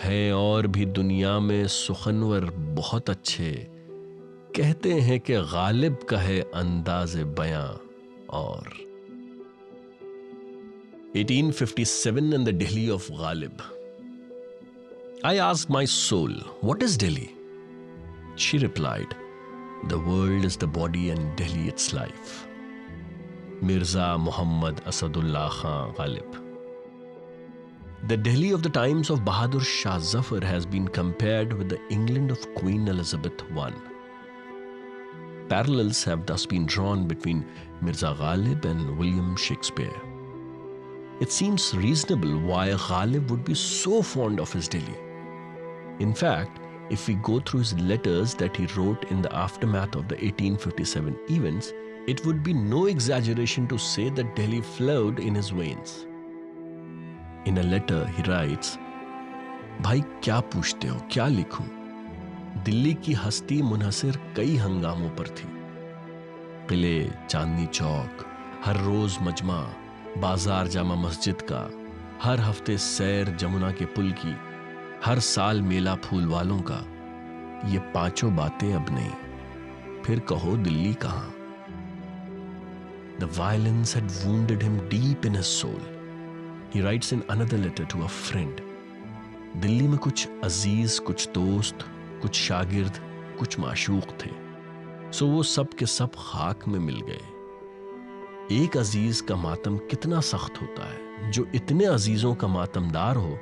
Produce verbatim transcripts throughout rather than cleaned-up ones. हैं और भी दुनिया में सुखनवर बहुत अच्छे, कहते हैं कि गालिब का है अंदाज़े बयां। और eighteen fifty-seven and the Delhi of Ghalib. I asked my soul, what is Delhi? She replied, the world is the body and Delhi its life. Mirza Muhammad Asadullah Khan Ghalib. The Delhi of the times of Bahadur Shah Zafar has been compared with the England of Queen Elizabeth the First. Parallels have thus been drawn between Mirza Ghalib and William Shakespeare. It seems reasonable why Ghalib would be so fond of his Delhi. In fact, if we go through his letters that he wrote in the aftermath of the eighteen fifty-seven events, it would be no exaggeration to say that Delhi flowed in his veins. In a letter, he writes, भाई क्या पूछते हो, क्या लिखूं? दिल्ली की हस्ती मुनहसिर कई हंगामों पर थी। किले, चांदनी चौक, हर रोज मजमा, बाजार जामा मस्जिद का, हर हफ्ते सैर जमुना के पुल की, हर साल मेला फूल वालों का, ये पांचों बातें अब नहीं, फिर कहो दिल्ली कहां? The violence had wounded him deep in his soul. He writes in another letter to a friend, Delhi में कुछ अजीज, कुछ दोस्त, कुछ शागिर्द, कुछ माशूक थे, सो वो सब के सब खाक में मिल गए। एक अजीज का मातम कितना सख्त होता है, जो इतने अजीजों का मातमदार हो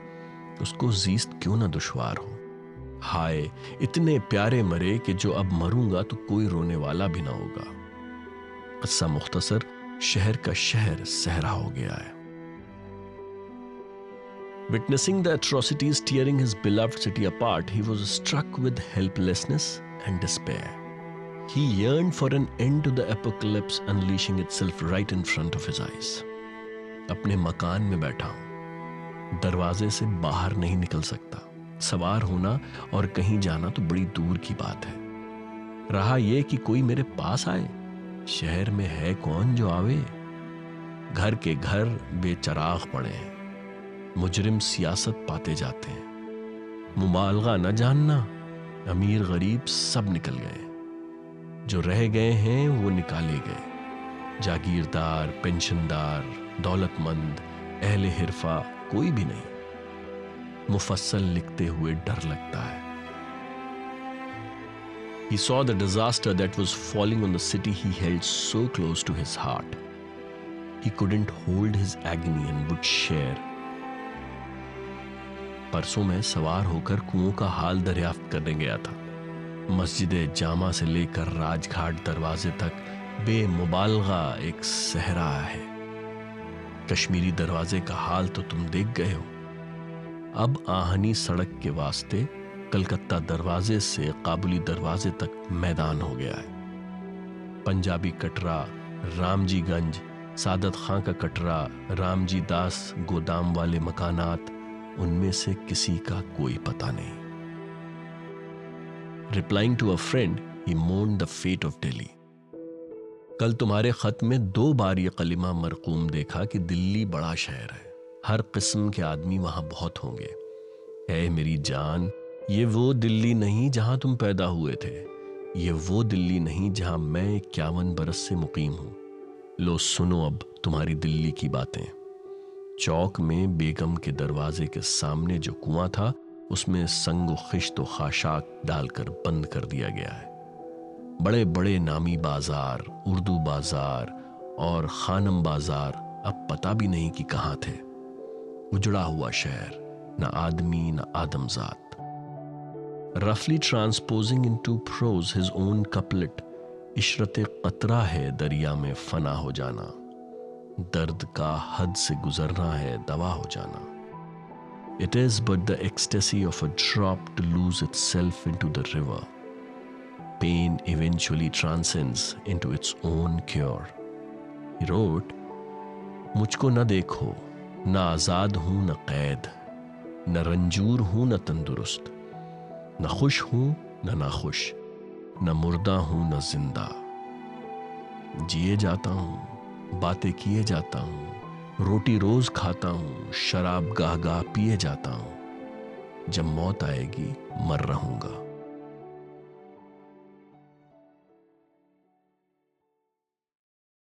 उसको जीस्त क्यों ना दुश्वार हो। हाय इतने प्यारे मरे कि जो अब मरूंगा तो कोई रोने वाला भी ना होगा। क़स्सा मुख्तसर, शहर का शहर सहरा हो गया है। Witnessing the atrocities tearing his beloved city apart, he was struck with helplessness and despair. He yearned for an end to the apocalypse unleashing itself right in front of his eyes. अपने मकान में बैठा हूं, दरवाजे से बाहर नहीं निकल सकता, सवार होना और कहीं जाना तो बड़ी दूर की बात है। रहा यह कि कोई मेरे पास आए, शहर में है कौन जो आवे? घर के घर बेचराग पड़े हैं, मुजरिम सियासत पाते जाते हैं, मुबालगा न जानना, अमीर गरीब सब निकल गए, जो रह गए हैं वो निकाले गए, जागीरदार, पेंशनदार, दौलतमंद, अहले हिरफा कोई भी नहीं। मुफस्सल लिखते हुए डर लगता है। He saw the disaster that was falling on the city he held so close to his heart. He couldn't hold his agony and would share. परसों में सवार होकर कुओं का हाल दरियाफ्त करने गया था। मस्जिदे जामा से लेकर राजघाट दरवाजे तक बेमुबालगा एक सहरा है। कश्मीरी दरवाजे का हाल तो तुम देख गए हो, अब आहनी सड़क के वास्ते कलकत्ता दरवाजे से काबुली दरवाजे तक मैदान हो गया है। पंजाबी कटरा, रामजी गंज, सादत खां का कटरा, रामजी दास गोदाम वाले मकानात, उनमें से किसी का कोई पता नहीं। Replying to a friend, he mourned the fate of Delhi. कल तुम्हारे खत में दो बार ये कलिमा मरकूम देखा कि दिल्ली बड़ा शहर है, हर किस्म के आदमी वहां बहुत होंगे। ऐ मेरी जान, ये वो दिल्ली नहीं जहां तुम पैदा हुए थे, ये वो दिल्ली नहीं जहां मैं इक्यावन बरस से मुकीम हूं। लो सुनो अब तुम्हारी दिल्ली की बातें। चौक में बेगम के दरवाजे के सामने जो कुआं था उसमें संगो खिश्त व खाशाक डालकर बंद कर दिया गया है। बड़े बड़े नामी बाजार, उर्दू बाजार और खानम बाजार अब पता भी नहीं कि कहाँ थे। उजड़ा हुआ शहर, ना आदमी ना आदमजात। Roughly transposing into prose his own couplet, इशरते कतरा है दरिया में फना हो जाना, दर्द का हद से गुजरना है दवा हो जाना। It is but the ecstasy of a drop to lose itself into the river. Pain eventually transcends into its own cure. He wrote, मुझको न देखो, न आजाद हूं न कैद, न रंजूर हूं न तंदुरुस्त, न खुश हूं न नाखुश, न मुर्दा हूं न जिंदा। जिए जाता हूं, बातें किए जाता हूं, रोटी रोज खाता हूँ, शराब गाह गाह पिए जाता हूँ, जब मौत आएगी मर रहूंगा।